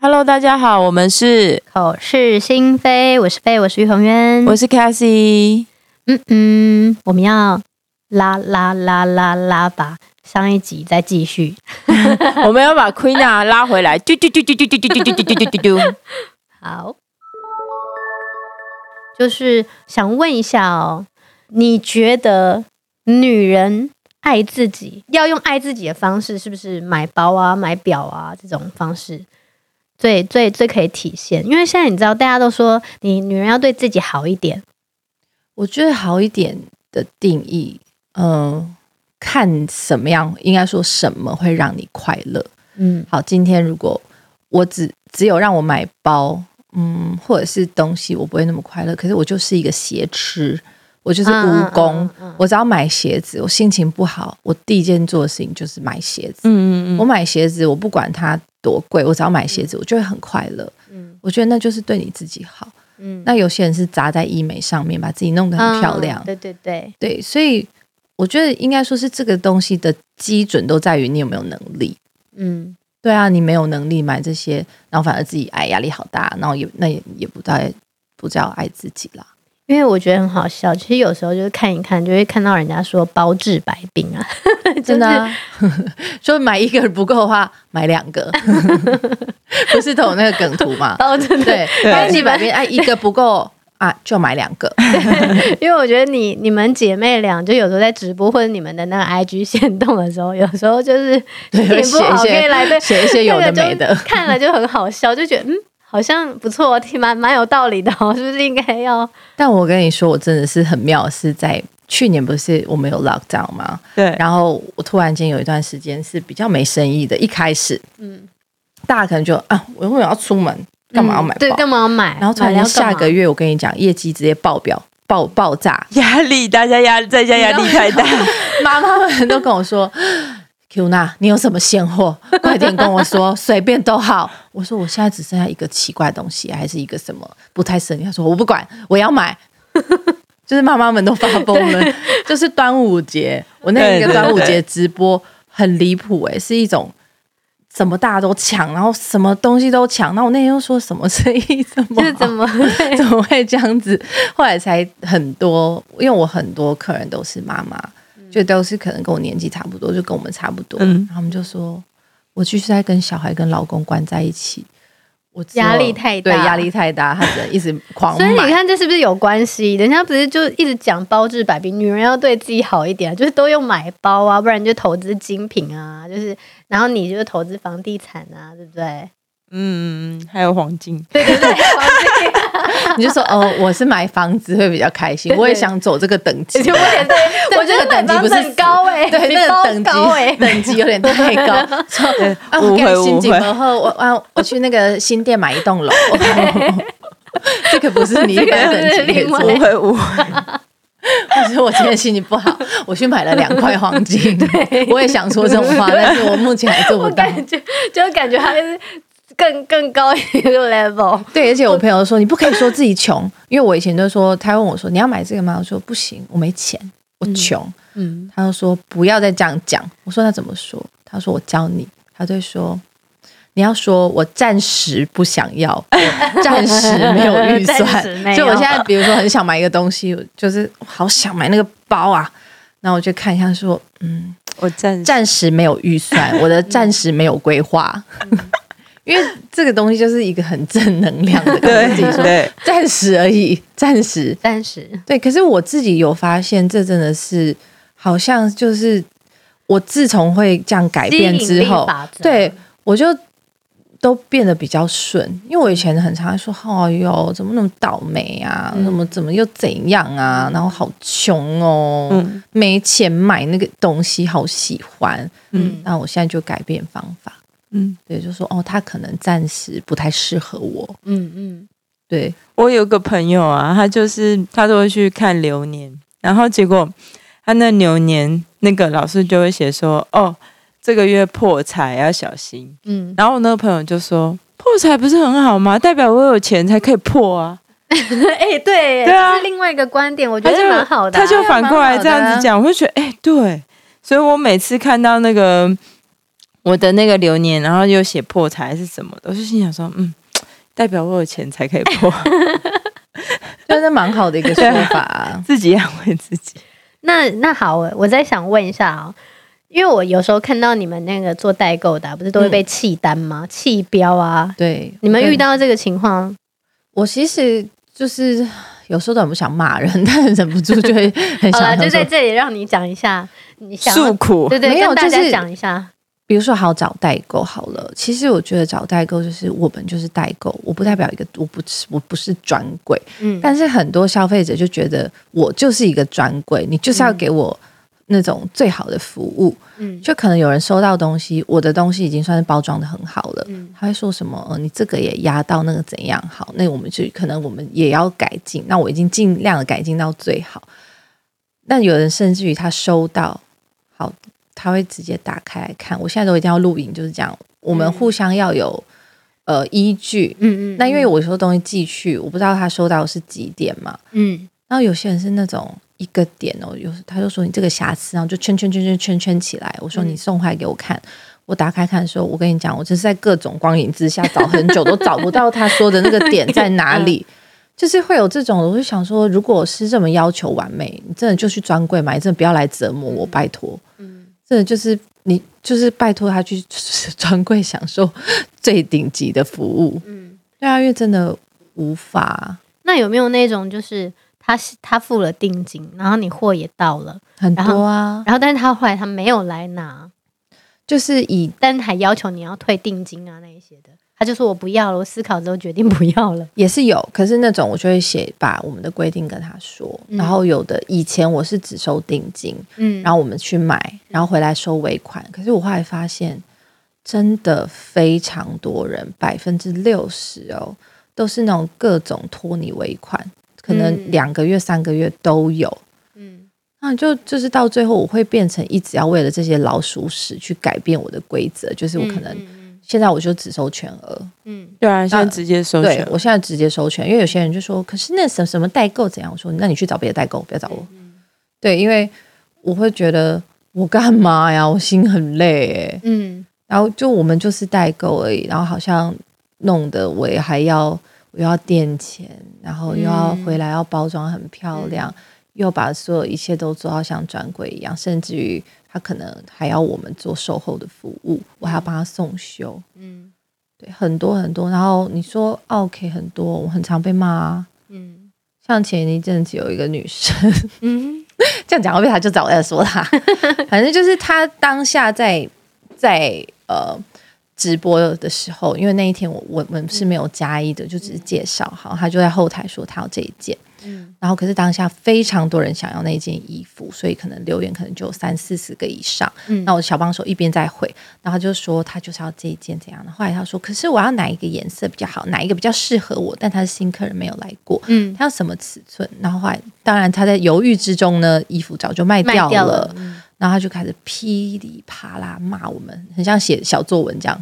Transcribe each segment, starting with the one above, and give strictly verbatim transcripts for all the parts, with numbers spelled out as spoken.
Hello， 大家好，我们是口是心非，我是飞，我是于恒渊，我是 Cassie。嗯嗯，我们要拉拉拉拉拉吧，上一集再继续。我们要把 Queena 拉回来。嘟嘟嘟嘟嘟嘟嘟嘟嘟嘟嘟。好，就是想问一下哦，你觉得女人爱自己要用爱自己的方式，是不是买包啊、买表啊这种方式？最最最可以体现，因为现在你知道，大家都说你女人要对自己好一点。我觉得好一点的定义，嗯、呃，看什么样，应该说什么会让你快乐。嗯，好，今天如果我只只有让我买包，嗯，或者是东西，我不会那么快乐。可是我就是一个鞋痴，我就是蜈蚣，嗯嗯嗯嗯、我只要买鞋子，我心情不好，我第一件做的事情就是买鞋子。嗯嗯嗯，我买鞋子，我不管它多贵，我只要买鞋子，我就会很快乐。嗯，我觉得那就是对你自己好。嗯，那有些人是砸在医美上面，把自己弄得很漂亮。嗯、对对对对，所以我觉得应该说是这个东西的基准都在于你有没有能力。嗯，对啊，你没有能力买这些，然后反而自己哎压力好大，然后也那也也不太不叫爱自己啦。因为我觉得很好笑，其实有时候就是看一看，就会看到人家说包治百病啊，就是、真的、啊，就买一个不够的话，买两个，不是都有那个梗图吗？包治对，包治百病，哎，一个不够啊，就买两个。因为我觉得你你们姐妹俩，就有时候在直播或者你们的那个 I G 限动的时候，有时候就是心情不好可以来对写一些有的没的，看了就很好笑，就觉得嗯。好像不错，挺蛮蛮有道理的哦，是不是应该要？但我跟你说，我真的是很妙，是在去年不是我们有 lockdown 吗？对。然后我突然间有一段时间是比较没生意的，一开始，嗯，大家可能就啊，我为什么要出门？干嘛要买包、嗯？对，干嘛要买？然后突然间下个月，我跟你讲，业绩直接爆表、爆爆炸，压力，大家压在家压力太大，妈妈们都跟我说。Queena， 你有什么现货？快点跟我说，随便都好。我说我现在只剩下一个奇怪的东西，还是一个什么不太省。他说我不管，我要买。就是妈妈们都发疯了。就是端午节，我那一个端午节直播很离谱哎，是一种什么大家都抢，然后什么东西都抢。然后我那天又说什么生意怎么、啊、就是怎么怎么会这样子？后来才很多，因为我很多客人都是妈妈。就都是可能跟我年纪差不多，就跟我们差不多，嗯、然后他们就说，我继续在跟小孩、跟老公关在一起，我压力太大，对压力太大，他只能一直狂买。所以你看这是不是有关系？人家不是就一直讲包治百病，女人要对自己好一点、啊，就是都用买包啊，不然就投资精品啊，就是然后你就投资房地产啊，对不对？嗯，还有黄金，对对对，黄金。你就说哦，我是买房子会比较开心，对对我也想走这个等级。我也对，我觉得等级不是很高哎、欸，对，那个等级、欸、等级有点太高。说啊，我给你新景然后我啊，我去那个新店买一栋楼，这个不是你一般等级可以做。误会误会。可是我今天心情不好，我去买了两块黄金。我也想说这种话，但是我目前还做不到。感觉就感觉他就是。更更高一个 level， 对，而且我朋友说你不可以说自己穷，因为我以前就说，他问我说你要买这个吗？我说不行，我没钱，我穷。嗯，他就说不要再这样讲。我说那怎么说？他说我教你。他就说你要说我暂时不想要，暂时没有预算。所以我现在比如说很想买一个东西，就是好想买那个包啊，然后我就看一下说，嗯，我暂暂时没有预算，我的暂时没有规划。嗯因为这个东西就是一个很正能量的东西，对，暂时而已，暂时，暂时，对。可是我自己有发现，这真的是好像就是我自从会这样改变之后，对我就都变得比较顺。因为我以前很常说，哎呦，怎么那么倒霉啊？怎么怎么又怎样啊？然后好穷哦，嗯、没钱买那个东西，好喜欢。嗯，那我现在就改变方法。嗯，对，就说哦，他可能暂时不太适合我。嗯嗯，对我有个朋友啊，他就是他都会去看流年，然后结果他那流年那个老师就会写说，哦，这个月破财要小心。嗯，然后我那个朋友就说，破财不是很好吗？代表我有钱才可以破啊。哎、欸，对，对啊，这是另外一个观点，我觉得蛮好的、啊他。他就反过来这样子讲，我就觉得哎、欸，对，所以我每次看到那个。我的那个流年，然后又写破财是什么的，我就心想说，嗯，代表我有钱才可以破，就是蛮好的一个说法、啊，自己安慰自己。那那好，我再想问一下啊、哦，因为我有时候看到你们那个做代购的、啊，不是都会被弃单吗？弃、嗯、标啊，对，你们遇到这个情况，我其实就是。有时候都很不想骂人，但忍不住就会很想。好了，就在这里让你讲一下，你想诉苦，对对，跟大家讲一下。就是、比如说，好找代购好了，其实我觉得找代购就是我们就是代购，我不代表一个，我不我不是专柜，嗯，但是很多消费者就觉得我就是一个专柜，你就是要给我那种最好的服务，嗯，就可能有人收到东西，我的东西已经算是包装的很好了，嗯，他会说什么，呃，你这个也压到那个怎样好，那我们就可能我们也要改进，那我已经尽量的改进到最好。那有人甚至于他收到好，他会直接打开来看，我现在都一定要录影，就是这样，我们互相要有。呃，依据，嗯嗯，那因为我有时候东西寄去，我不知道他收到是几点嘛，嗯，然后有些人是那种一个点哦，有他就说你这个瑕疵，然后就圈圈圈圈圈圈起来，我说你送回来给我看，嗯、我打开看的时候，我跟你讲，我这是在各种光影之下找很久，都找不到他说的那个点在哪里，就是会有这种，我就想说，如果是这么要求完美，你真的就去专柜买，真的不要来折磨我，拜托，嗯，真的就是。你就是拜托他去专柜享受最顶级的服务，嗯，对啊，因为真的无法。那有没有那种就是他他付了定金，然后你货也到了，很多啊，然后，然后但是他后来他没有来拿，就是以但还要求你要退定金啊那一些的，他就说我不要了，我思考之后决定不要了，也是有。可是那种我就会写把我们的规定跟他说，嗯，然后有的以前我是只收定金，嗯，然后我们去买，然后回来收尾款。可是我后来发现，真的非常多人，百分之六十哦，都是那种各种拖你尾款，可能两个月、三个月都有。嗯，那就就是到最后，我会变成一直要为了这些老鼠屎去改变我的规则，就是我可能。现在我就只收全额，嗯，对啊，现在直接收全额。对，我现在直接收全，因为有些人就说，可是那什么什么代购怎样？我说，那你去找别的代购，不要找我。嗯嗯对，因为我会觉得我干嘛呀？我心很累哎。嗯，然后就我们就是代购而已，然后好像弄得我也还要我又要垫钱，然后又要回来要包装很漂亮，嗯，又把所有一切都做到像专柜一样，甚至于。他可能还要我们做售后的服务，我还要帮他送修，嗯，对，很多很多。然后你说 OK 很多，我很常被骂啊，嗯，像前一阵子有一个女生，嗯，这样讲会被他就找我在说他，反正就是他当下在在呃直播的时候，因为那一天我我们是没有加一的，就只是介绍好，他就在后台说他要这一件。嗯，然后可是当下非常多人想要那件衣服，所以可能留言可能就有三四十个以上。嗯，那我小帮手一边在回，然后他就说他就是要这一件怎样的。后来他说，可是我要哪一个颜色比较好，哪一个比较适合我？但他是新客人没有来过，嗯，他要什么尺寸？然后后来当然他在犹豫之中呢，衣服早就卖掉了。卖掉了嗯，然后他就开始噼里啪啦骂我们，很像写小作文这样，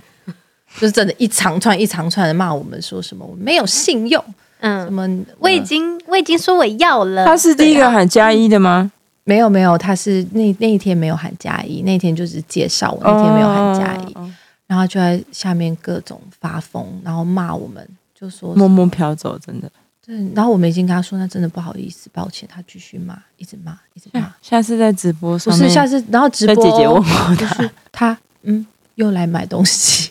就是真的一长串一长串的骂我们，说什么我没有信用。嗯，什么？我已经、呃、我已经说我要了。他是第一个喊加一的吗？没有没有，他是那那一天没有喊加一，那天就是介绍我，那天没有喊加一，哦，然后就在下面各种发疯，然后骂我们，就说默默飘走，真的。对，然后我们已经跟他说，那真的不好意思，抱歉。他继续骂，一直骂，一直骂。下次在直播上面，不是下次，然后直播姐姐问我他，就是他嗯又来买东西。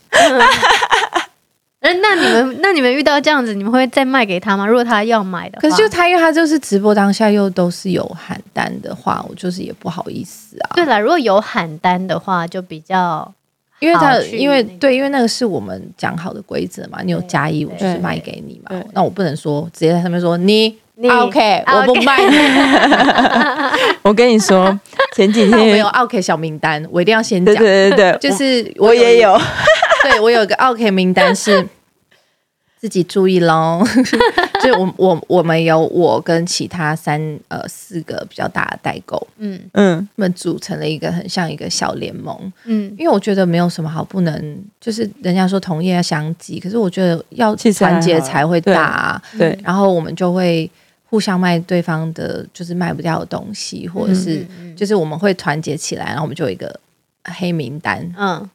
那你们那你们遇到这样子，你们会再卖给他吗？如果他要买的话，可是就他因为他就是直播当下又都是有喊单的话，我就是也不好意思啊。对啦，如果有喊单的话，就比较因为他、那個、因为对，因为那个是我们讲好的规则嘛，你有加一，我就是卖给你嘛。那我不能说直接在上面说你。你 OK, OK 我不卖你我跟你说前几天我没有 OK 小名单，我一定要先讲，对对对对，就是我也有对，我有一个 OK 名单是自己注意咯就我我我们有我跟其他三呃四个比较大的代购，嗯嗯，他们组成了一个很像一个小联盟，嗯，因为我觉得没有什么好不能，就是人家说同业要相济，可是我觉得要团结才会大，啊，对，对，然后我们就会。互相卖对方的就是卖不掉的东西，或者是就是我们会团结起来，然后我们就有一个黑名单，嗯，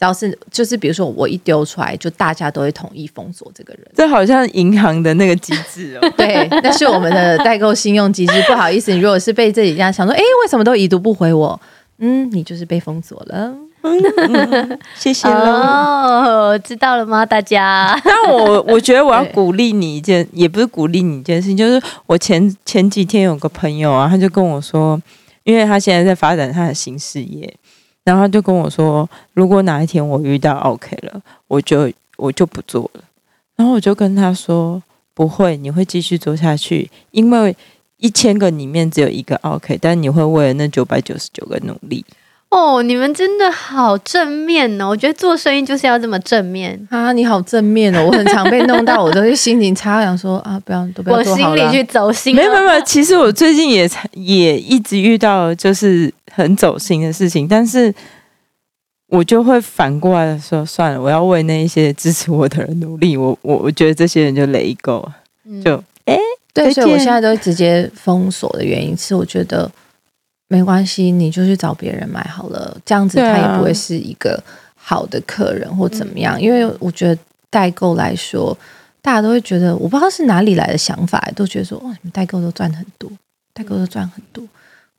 只要是就是比如说我一丢出来，就大家都会统一封锁这个人。这好像银行的那个机制哦。对，那是我们的代购信用机制。不好意思，你如果是被这几家想说，哎、欸，为什么都已读不回我？嗯，你就是被封锁了。嗯嗯、谢谢喽。哦，知道了吗，大家？但我我觉得我要鼓励你一件，也不是鼓励你一件事情，就是我前前几天有个朋友啊，他就跟我说，因为他现在在发展他的新事业。然后他就跟我说，如果哪一天我遇到 OK 了，我就我就不做了。然后我就跟他说，不会，你会继续做下去，因为一千个里面只有一个 OK， 但你会为了那九百九十九个努力。哦，你们真的好正面哦！我觉得做生意就是要这么正面啊！你好正面哦，我很常被弄到，我都是心情差，想说啊，不要都不要做好了。我心里去走心，没有没有没有。其实我最近也也一直遇到就是很走心的事情，但是我就会反过来说，算了，我要为那一些支持我的人努力。我我我觉得这些人就雷够，就哎、嗯欸，对，所以我现在都直接封锁的原因是，我觉得。没关系，你就去找别人买好了，这样子他也不会是一个好的客人或怎么样、啊、因为我觉得代购来说大家都会觉得，我不知道是哪里来的想法，都觉得说哇，你们代购都赚很多，代购都赚很多。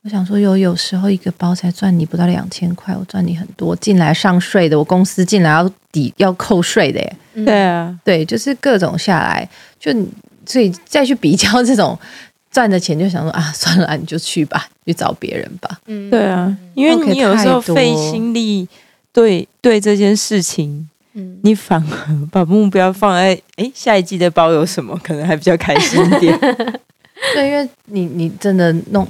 我想说有有时候一个包才赚你不到两千块，我赚你很多，进来上税的，我公司进来要抵要扣税的耶。对啊，对，就是各种下来，就所以再去比较这种赚的钱，就想说啊，算了、啊，你就去吧，去找别人吧。嗯，对啊，因为你有时候费心力对对这件事情，嗯，你反而把目标放在哎、欸、下一季的包有什么，可能还比较开心一点。对，因为你你真的弄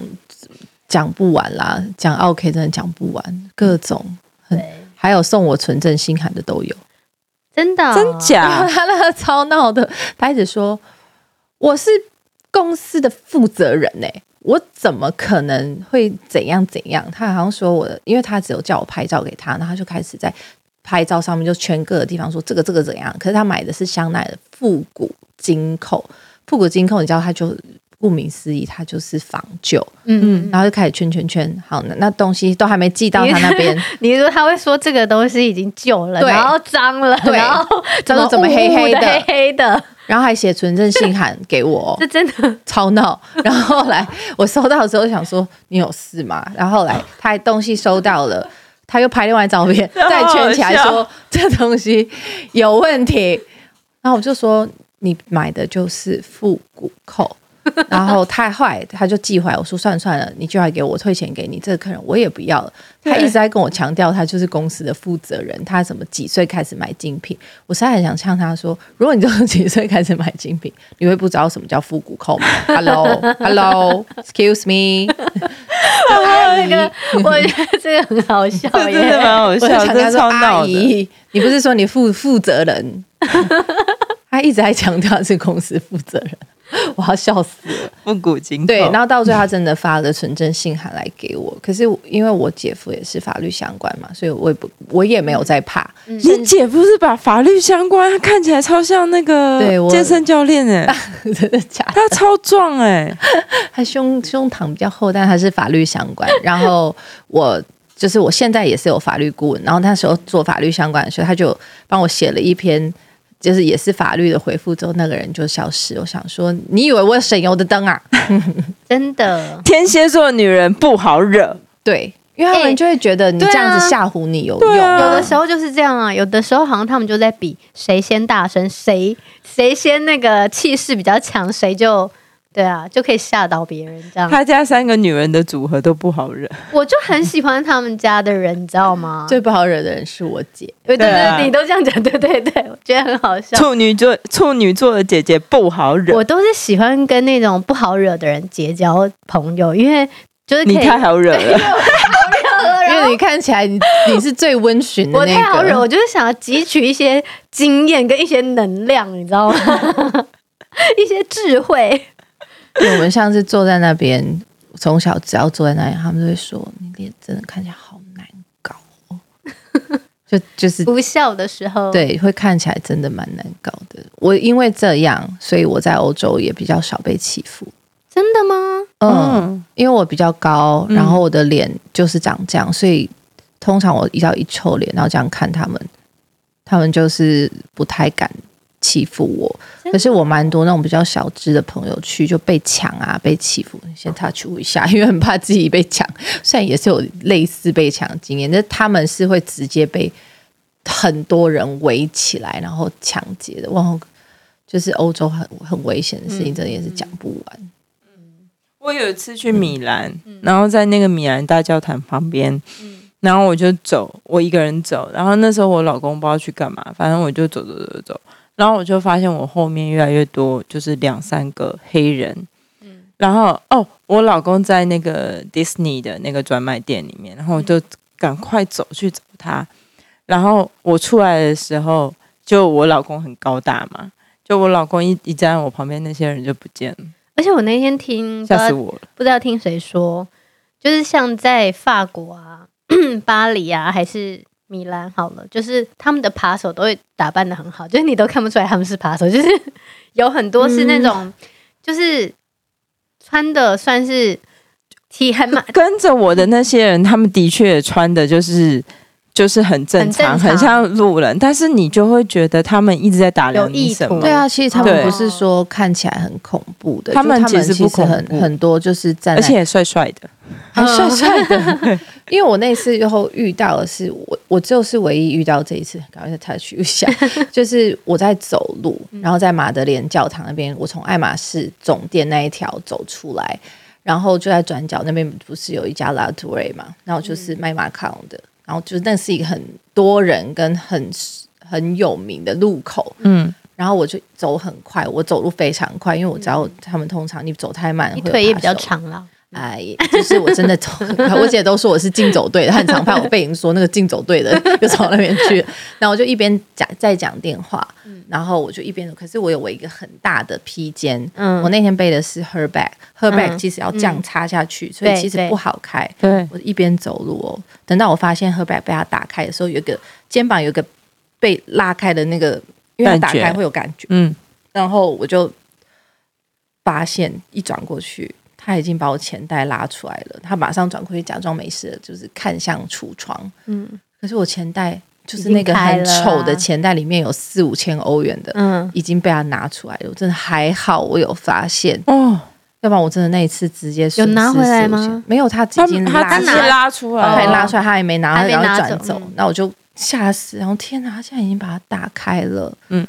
讲不完啦，讲 OK 真的讲不完，各种很还有送我存证信函的都有，真的、哦、真假？他那个超闹的，他一直说我是。公司的负责人呢、欸？我怎么可能会怎样怎样？他好像说我的，因为他只有叫我拍照给他，然后他就开始在拍照上面就圈各个地方说这个这个怎样。可是他买的是香奈的复古金扣，复古金扣你知道，他就顾名思义，它就是仿旧。嗯，然后就开始圈圈圈。好，那东西都还没寄到他那边。你说他会说这个东西已经旧了，然后脏了，然后怎么怎么黑黑的黑黑的。然后还写存证信函给我、哦，这真的超闹。然后后来我收到的时候想说你有事吗？然后后来他东西收到了，他又拍另外照片再圈起来说这东西有问题。然后我就说你买的就是复古扣。然后太坏，他就寄回来。我说算了算了，你寄来给我，退钱给你。这个客人我也不要了。他一直在跟我强调，他就是公司的负责人。他什么几岁开始买精品？我实在很想呛他说，如果你从几岁开始买精品，你会不知道什么叫复古扣吗 ？Hello Hello Excuse me 阿姨，我觉得这个很好笑耶，真的蛮好笑。我就跟他说阿姨，你不是说你负负责人？他一直在强调是公司负责人。我要笑死了，复古金扣。对，然后到最后他真的发了存证信函来给我，可是因为我姐夫也是法律相关嘛，所以我也不我也没有在怕。嗯、你姐夫是把法律相关，他看起来超像那个健身教练哎、欸，真的假的？他超壮哎、欸，他胸胸膛比较厚，但他是法律相关。然后我。就是我现在也是有法律顾问，然后那时候做法律相关的时候，他就帮我写了一篇，就是也是法律的回复之后，那个人就消失。我想说，你以为我省油的灯啊？真的，天蝎座的女人不好惹，对，因为他们就会觉得你这样子吓唬你有用、欸啊啊。有的时候就是这样啊，有的时候好像他们就在比谁先大声，谁谁先那个气势比较强，谁就。对啊，就可以吓到别人这样。他家三个女人的组合都不好惹，我就很喜欢他们家的人，你知道吗？最不好惹的人是我姐。对对对，对啊、你都这样讲，对对对，我觉得很好笑。处女座，处女座的姐姐不好惹。我都是喜欢跟那种不好惹的人结交朋友，因为就是可以你太好惹了。因为你看起来你你是最温驯的那个。我太好惹，我就是想要汲取一些经验跟一些能量，你知道吗？一些智慧。我们上次坐在那边，从小只要坐在那里，他们都会说你脸真的看起来好难搞哦。就就是不笑的时候，对，会看起来真的蛮难搞的。我因为这样，所以我在欧洲也比较少被欺负。真的吗？嗯，因为我比较高，然后我的脸就是长这样，所以通常我要一臭脸，然后这样看他们，他们就是不太敢欺负我。可是我蛮多那种比较小只的朋友去就被抢啊，被欺负，先touch一下，因为很怕自己被抢。虽然也是有类似被抢经验，但他们是会直接被很多人围起来然后抢劫的。哇，就是欧洲很很危险的事情，真的也是讲不完。我有一次去米兰、嗯、然后在那个米兰大教堂旁边、嗯、然后我就走，我一个人走，然后那时候我老公不知道去干嘛，反正我就走走走走，然后我就发现我后面越来越多就是两三个黑人、嗯、然后哦，我老公在那个 Disney 的那个专卖店里面，然后我就赶快走去找他，然后我出来的时候就我老公很高大嘛，就我老公 一, 一站在我旁边，那些人就不见了。而且我那天听，吓死我了！不知道听谁说，就是像在法国啊、巴黎啊，还是米兰好了，就是他们的扒手都会打扮得很好，就是你都看不出来他们是扒手，就是有很多是那种，嗯、就是穿的算是体还蛮跟着我的那些人，他们的确穿的就是。就是很正常， 很, 正常很像路人，但是你就会觉得他们一直在打量你什么。对啊，其实他们不是说看起来很恐怖的，他们其实不恐怖，很, 很多就是站在，而且帅帅的，还帅帅的。因为我那次以后遇到的是我，我就是唯一遇到这一次，赶快再探寻一下，就是我在走路，然后在马德莲教堂那边，我从爱马仕总店那一条走出来，然后就在转角那边不是有一家 Ladurée 嘛，然后就是卖马卡龙的。嗯，然后就那是一个很多人跟 很, 很有名的路口、嗯、然后我就走很快，我走路非常快，因为我知道他们通常你走太慢，你腿也比较长啦，哎，就是我真的走很快。我姐都说我是竞走队的，很常怕我被人说那个竞走队的就从那边去。然后我就一边讲在讲电话，然后我就一边，可是我有我一个很大的披肩、嗯、我那天背的是 Herbag Herbag 其实要这样插下去、嗯、所以其实不好开。对，我一边走路哦，等到我发现 Herbag 被它打开的时候，有一个肩膀有一个被拉开的那个，因为它打开会有感觉，嗯，然后我就发现一转过去他已经把我钱袋拉出来了，他马上转过去假装没事，就是看向橱窗。嗯，可是我钱袋就是那个很丑的钱袋，里面有四五千欧元的，嗯，已经被他拿出来了。我真的还好，我有发现哦，要不然我真的那一次直接损失。有拿回来吗？没有，他已经拉他直接拉出来，他拉出来，他也没拿，然后转走。那、嗯、我就吓死，然后天哪，他现在已经把它打开了，嗯。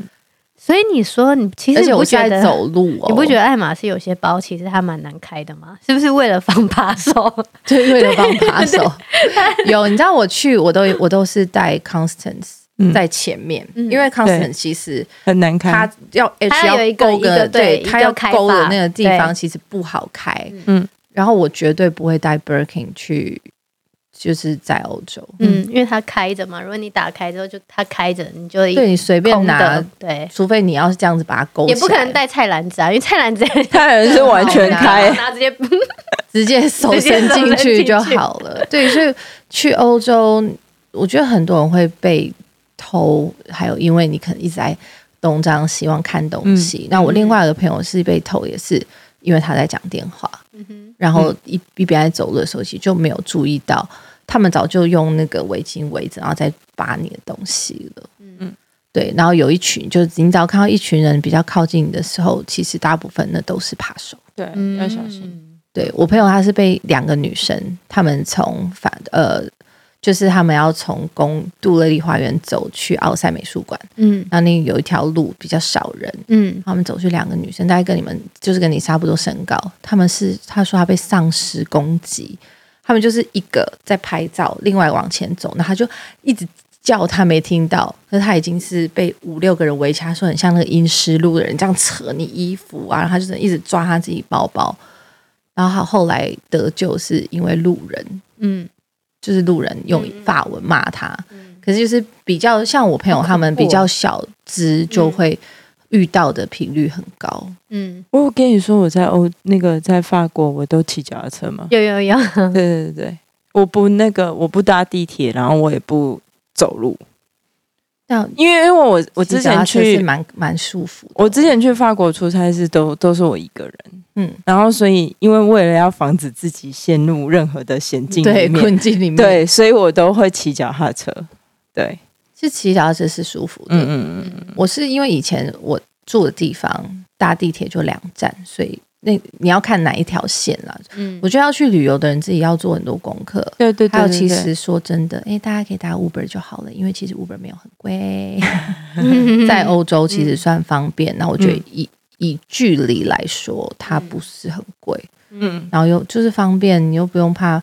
所以你说你其实不觉得，而且我在走路哦，你不觉得爱马仕有些包其实它蛮难开的吗？是不是为了防扒手？对，为了防扒手。有，你知道我去我都我都是带 Constance 在前面，嗯、因为 Constance 其实很难开，它要 H 要勾的，对，它要勾的那个地方其实不好开。嗯，然后我绝对不会带 Birkin 去。就是在欧洲，嗯，因为它开着嘛，如果你打开之后就它开着，你就一对你随便拿，对，除非你要是这样子把它勾起来，也不可能带菜篮子啊，因为菜篮子菜篮子是完全开，拿直接直接手伸进去就好了。对，所以去欧洲，我觉得很多人会被偷，还有因为你可能一直在东张西望看东西。嗯、那我另外一个朋友是被偷，也是因为他在讲电话，嗯、然后一一边在走路的时候，其实就没有注意到。他们早就用那个围巾围着，然后再扒你的东西了。嗯，对。然后有一群，就是你只要看到一群人比较靠近你的时候，其实大部分那都是扒手。对，要小心。对，我朋友她是被两个女生，她们从反呃，就是她们要从公杜乐丽花园走去奥赛美术馆。嗯，然后那有一条路比较少人。嗯，她们走去两个女生，大概跟你们就是跟你差不多身高。她们是她说她被丧尸攻击。他们就是一个在拍照，另外往前走，然后他就一直叫他没听到，可是他已经是被五六个人围起来，说很像那个阴尸路的人这样扯你衣服啊，然后他就一直抓他自己包包，然后他后来得救是因为路人，嗯，就是路人用法文骂他，嗯、可是就是比较像我朋友他们比较小只就会遇到的频率很高。嗯，我跟你说，我在欧那个在法国，我都骑脚踏车嘛。有有有。对对对，我不那个，我不搭地铁，然后我也不走路。因为因为我我之前去是蛮蛮舒服的，我之前去法国出差是都都是我一个人，嗯，然后所以因为为了要防止自己陷入任何的险境里面，对困境里面，对，所以我都会骑脚踏车，对，是骑脚踏车是舒服的，嗯嗯嗯，我是因为以前我住的地方搭地铁就两站，所以。那你要看哪一条线啦、嗯、我觉得要去旅游的人自己要做很多功课，对对 对, 对, 对, 对，还有其实说真的、欸、大家可以搭 Uber 就好了，因为其实 Uber 没有很贵在欧洲其实算方便，那、嗯、我觉得 以,、嗯、以距离来说它不是很贵、嗯、然后又就是方便，你又不用怕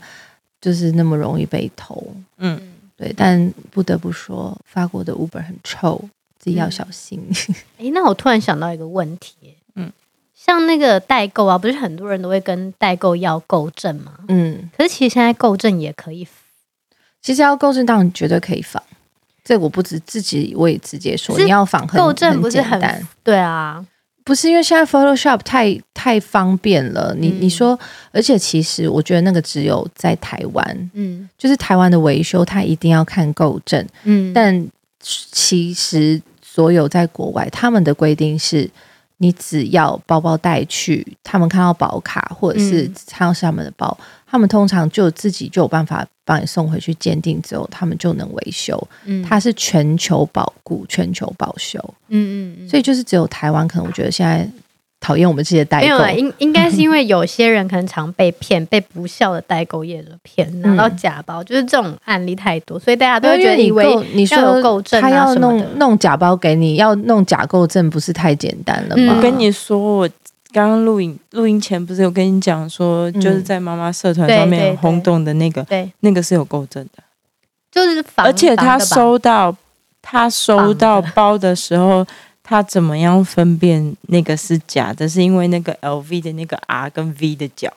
就是那么容易被偷，嗯，对，但不得不说法国的 Uber 很臭，自己要小心、嗯欸、那我突然想到一个问题，嗯，像那个代购啊，不是很多人都会跟代购要购证吗？嗯，可是其实现在购证也可以，其实要购证当然绝对可以仿，这我不止自己我也直接说，你要仿很购证不是 很, 很简单，对啊，不是因为现在 Photoshop 太太方便了，你、嗯、你说，而且其实我觉得那个只有在台湾，嗯，就是台湾的维修它一定要看购证，嗯，但其实所有在国外他们的规定是。你只要包包带去，他们看到保卡或者是看到他们的包、嗯、他们通常就自己就有办法帮你送回去鉴定之后他们就能维修、嗯、它是全球保固全球保修，嗯嗯嗯，所以就是只有台湾可能我觉得现在讨厌我们这些代购，没有啦，应应该是因为有些人可能常被骗被不孝的代购业者骗拿到假包、嗯、就是这种案例太多，所以大家都会觉得以为你要有购证啊，他要弄弄假包给你，要弄假购证不是太简单了吗？我、嗯、跟你说我刚刚录音录音前不是有跟你讲说、嗯、就是在妈妈社团上面轰动的那个，对对对，那个是有购证的，就是防，而且他收到他收到包的时候他怎么样分辨那个是假的，是因为那个 L V 的那个 R 跟 V 的角，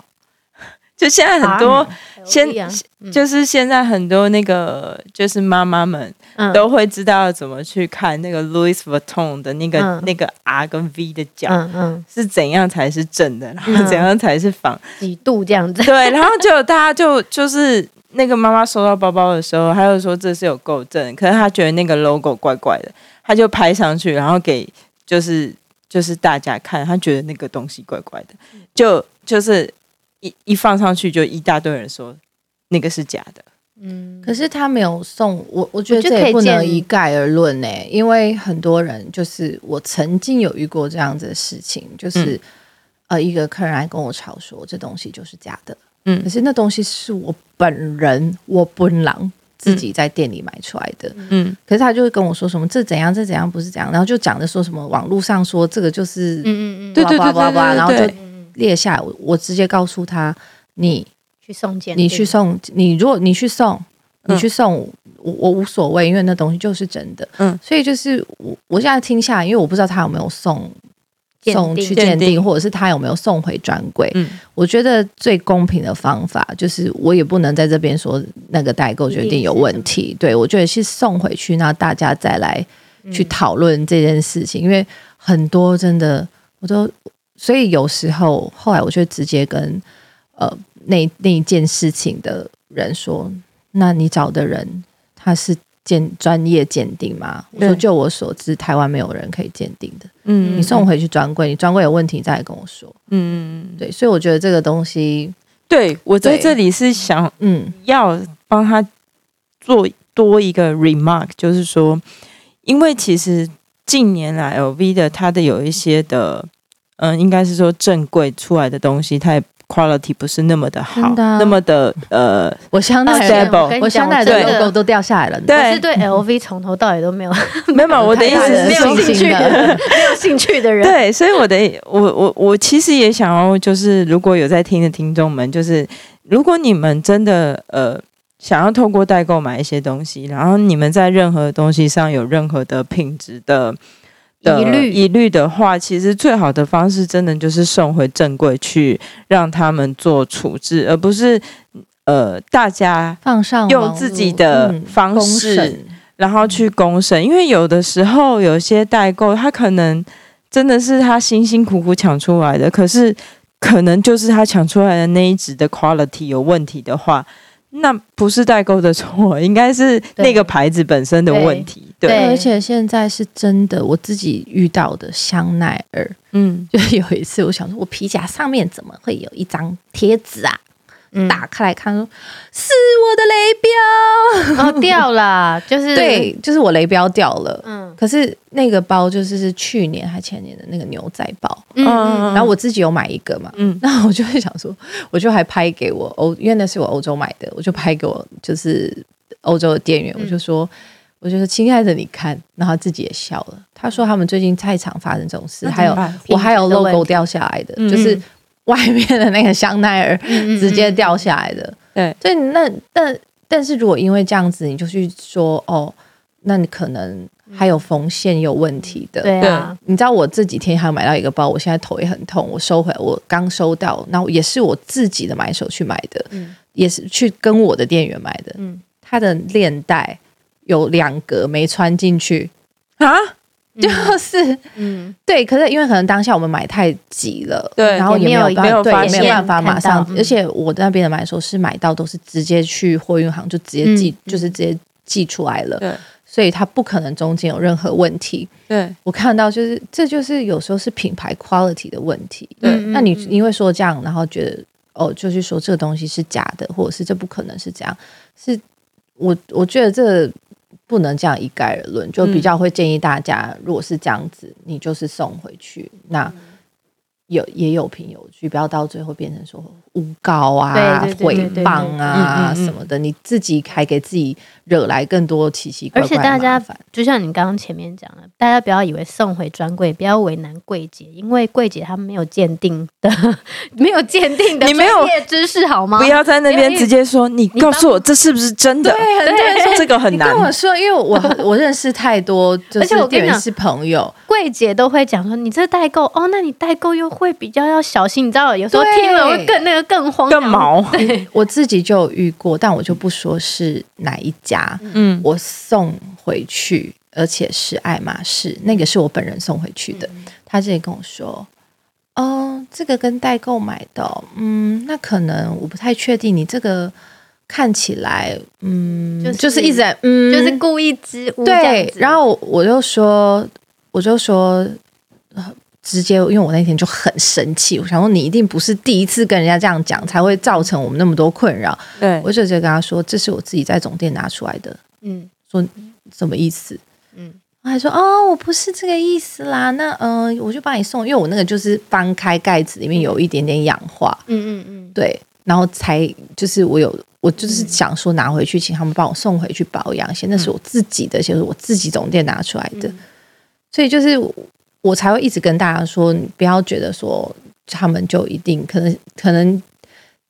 就现在很多、啊现啊嗯、就是现在很多那个就是妈妈们都会知道怎么去看那个 Louis Vuitton 的那个、嗯、那个 R 跟 V 的角、嗯嗯、是怎样才是正的，然后怎样才是仿、嗯、几度这样子，对，然后就大家就就是那个妈妈收到包包的时候她就说这是有购证，可是她觉得那个 logo 怪怪的，他就拍上去然后给就是就是大家看，他觉得那个东西怪怪的，就就是一一放上去就一大堆人说那个是假的，嗯，可是他没有送我，我觉得这也不能一概而论耶、欸、因为很多人就是我曾经有遇过这样子的事情，就是、嗯、呃一个客人来跟我吵说这东西就是假的，嗯，可是那东西是我本人我本人自己在店里买出来的，嗯，可是他就会跟我说什么这怎样这怎样不是怎样，然后就讲的说什么网络上说这个就是嗯嗯嗯，对对对对对，然后就列下来，我直接告诉他你去送件，你去送，你如果你去送你去送、嗯、我, 我无所谓，因为那东西就是真的，嗯，所以就是我我现在听下来，因为我不知道他有没有送送去鉴定，或者是他有没有送回专柜、嗯、我觉得最公平的方法就是我也不能在这边说那个代购决定有问题，对，我觉得是送回去，那大家再来去讨论这件事情、嗯、因为很多真的我都，所以有时候后来我就直接跟呃那那一件事情的人说，那你找的人他是专业鉴定吗？我说就我所知台湾没有人可以鉴定的，嗯，你送回去专柜，你专柜有问题再来跟我说，嗯，对，所以我觉得这个东西，对，我在这里是想嗯要帮他做多一个 remark， 就是说因为其实近年来 L V 的它的有一些的嗯应该是说正柜出来的东西它也quality 不是那么的好的、啊、那么的呃我香奈儿 我, 我香奈的 logo 都掉下来了，对，我是对 L V 从头到尾都没有没有我的意思没有兴趣的人没有兴趣的人对，所以我的我我我其实也想要就是如果有在听的听众们，就是如果你们真的呃想要透过代购买一些东西，然后你们在任何东西上有任何的品质的疑虑疑虑的话，其实最好的方式真的就是送回正柜去让他们做处置，而不是呃大家用自己的方式、嗯、然后去公审，因为有的时候有些代购他可能真的是他辛辛苦苦抢出来的，可是可能就是他抢出来的那一支的 quality 有问题的话，那不是代购的错，应该是那个牌子本身的问题，对，对，而且现在是真的我自己遇到的香奈儿，嗯，就有一次我想说我皮夹上面怎么会有一张贴纸啊，嗯、打开来看说是我的雷标，哦，掉了，就是对，就是我雷标掉了，嗯，可是那个包就是是去年还前年的那个牛仔包，嗯，然后我自己有买一个嘛，嗯，那我就会想说，我就还拍给我欧，因为那是我欧洲买的，我就拍给我就是欧洲的店员，嗯，我就说。我就说亲爱的你看，然后自己也笑了，他说他们最近太常发生这种事，还有我还有 logo 掉下来的，嗯嗯，就是外面的那个香奈儿直接掉下来的，嗯嗯嗯，对，所以那但但是如果因为这样子你就去说哦，那你可能还有缝线有问题的，对啊，你知道我这几天还有买到一个包，我现在头也很痛，我收回来，我刚收到，然后也是我自己的买手去买的，嗯，也是去跟我的店员买的，嗯，他的链带有两格没穿进去啊，就是嗯，对，可是因为可能当下我们买太急了，对，然后也没有没有发现，没有办法马上，而且我那边的买手是买到都是直接去货运行就直接寄，嗯，就是直接寄出来了，对，所以它不可能中间有任何问题。对，我看到就是这就是有时候是品牌 quality 的问题，对，那你因为说这样，然后觉得哦，就是说这个东西是假的，或者是这不可能是这样，是我我觉得这。不能这样一概而论，就比较会建议大家，嗯，如果是这样子，你就是送回去，那有也有凭有据，不要到最后变成说诬告啊、诽谤啊，嗯嗯嗯，什么的，你自己还给自己惹来更多奇奇怪怪的麻烦。而且大家就像你刚刚前面讲了，大家不要以为送回专柜，不要为难柜姐，因为柜姐她没有鉴定的，没有鉴定的专业知识，好吗？不要在那边直接说，你告诉我这是不是真的？对，很多人说这个很难。你跟我说，因为我我认识太多，就是店员是朋友，柜姐都会讲说，你这代购哦，那你代购又会比较要小心，你知道，有时候听了会更那个更慌更毛。我自己就有遇过，但我就不说是哪一家，嗯，我送回去，而且是爱马仕，那个是我本人送回去的。嗯，他直接跟我说：“哦，这个跟代购买的，哦，嗯，那可能我不太确定，你这个看起来，嗯，就是、就是一直在，嗯，就是故意支吾。”对，然后我就说，我就说，呃直接，因为我那天就很生气，我想说你一定不是第一次跟人家这样讲，才会造成我们那么多困扰。对，我就直接跟他说，这是我自己在总店拿出来的。嗯，说什么意思？嗯，我还说哦，我不是这个意思啦。那嗯、呃，我就帮你送，因为我那个就是翻开盖子，里面有一点点氧化。嗯嗯嗯，对，然后才就是我有。我就是想说拿回去，请他们帮我送回去保养，现在是我自己的，就是我自己总店拿出来的，嗯，所以就是。我才会一直跟大家说，你不要觉得说他们就一定可能可能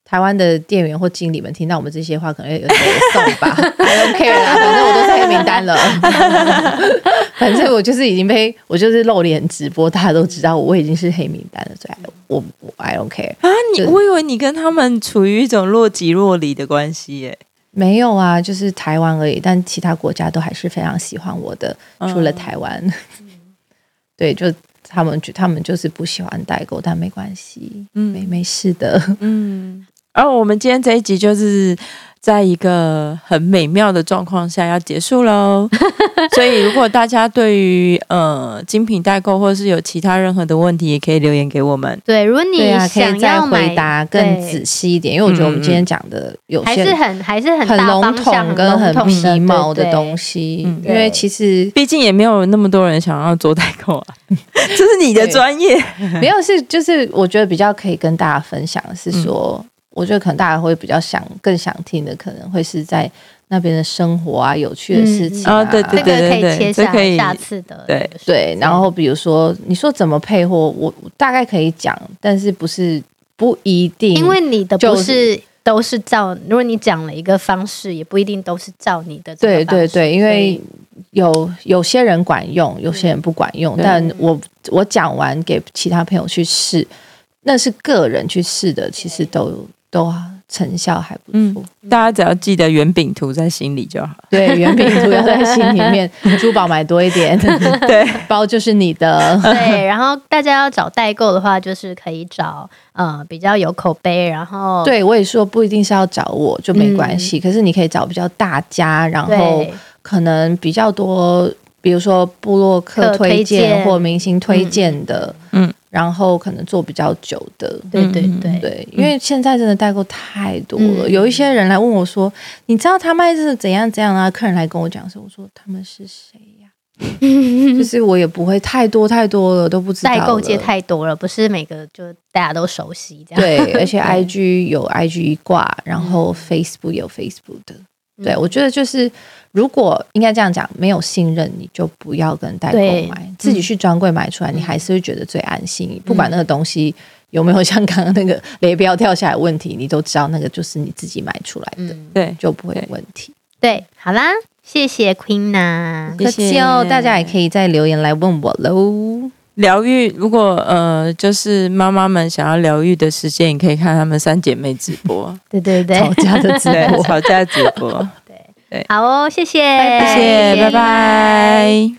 台湾的店员或经理们听到我们这些话，可能有点送吧I don't care 啦，反正我都开名单了反正我就是已经被我就是露脸直播，大家都知道 我, 我已经是黑名单了，所以我 I don't care 啊！你我以为你跟他们处于一种若即若离的关系耶。没有啊，就是台湾而已，但其他国家都还是非常喜欢我的，除了台湾，嗯对，就他们，他们就是不喜欢代购，但没关系，嗯，没没事的，嗯。而我们今天这一集就是在一个很美妙的状况下要结束喽，所以如果大家对于呃精品代购或是有其他任何的问题，也可以留言给我们。对，如果你想要买，可以再回答更仔细一点，因为我觉得我们今天讲的有些还是很还是很很笼统跟很皮毛的东西，嗯，因为其实毕竟也没有那么多人想要做代购啊，这是你的专业，没有是就是我觉得比较可以跟大家分享的是说。嗯，我觉得可能大家会比较想更想听的，可能会是在那边的生活啊、有趣的事情啊，嗯哦、对对对对对，这个可以切下下次的对对。然后比如说你说怎么配货，我大概可以讲，但是不是不一定，因为你的不是都是照，如果你讲了一个方式，也不一定都是照你的这个方式。对对对，因为有有些人管用，有些人不管用。嗯、但我我讲完给其他朋友去试，那是个人去试的，其实都。都成效还不错，嗯，大家只要记得圆饼图在心里就好。对，圆饼图要在心里面，珠宝买多一点，对，包就是你的。对，然后大家要找代购的话，就是可以找呃比较有口碑，然后对我也说不一定是要找我就没关系，嗯，可是你可以找比较大家，然后可能比较多，比如说部落客推荐或明星推荐的，嗯，然后可能做比较久的，对对对对，因为现在真的代购太多了，有一些人来问我说，你知道他卖是怎样怎样啊？客人来跟我讲说，我说他们是谁呀？就是我也不会太多太多了，都不知道了，代购界太多了，不是每个就大家都熟悉这样。对，而且 I G 有 I G 挂，然后 Facebook 有 Facebook 的。对，我觉得就是如果应该这样讲，没有信任你就不要跟代购买，自己去专柜买出来，嗯、你还是会觉得最安心。嗯、不管那个东西有没有像刚刚那个雷标掉下来问题，你都知道那个就是你自己买出来的，对、嗯，就不会有问题。对，对，好啦，谢谢 Queena， 谢谢哦，大家也可以再留言来问我喽。疗愈，如果呃，就是妈妈们想要疗愈的时间，你可以看她们三姐妹直播，对对对，吵架的直播，吵架直播，对对，好哦，谢谢，谢谢，拜拜。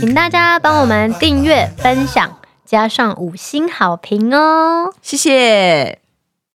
请大家帮我们订阅、分享，加上五星好评哦，谢谢。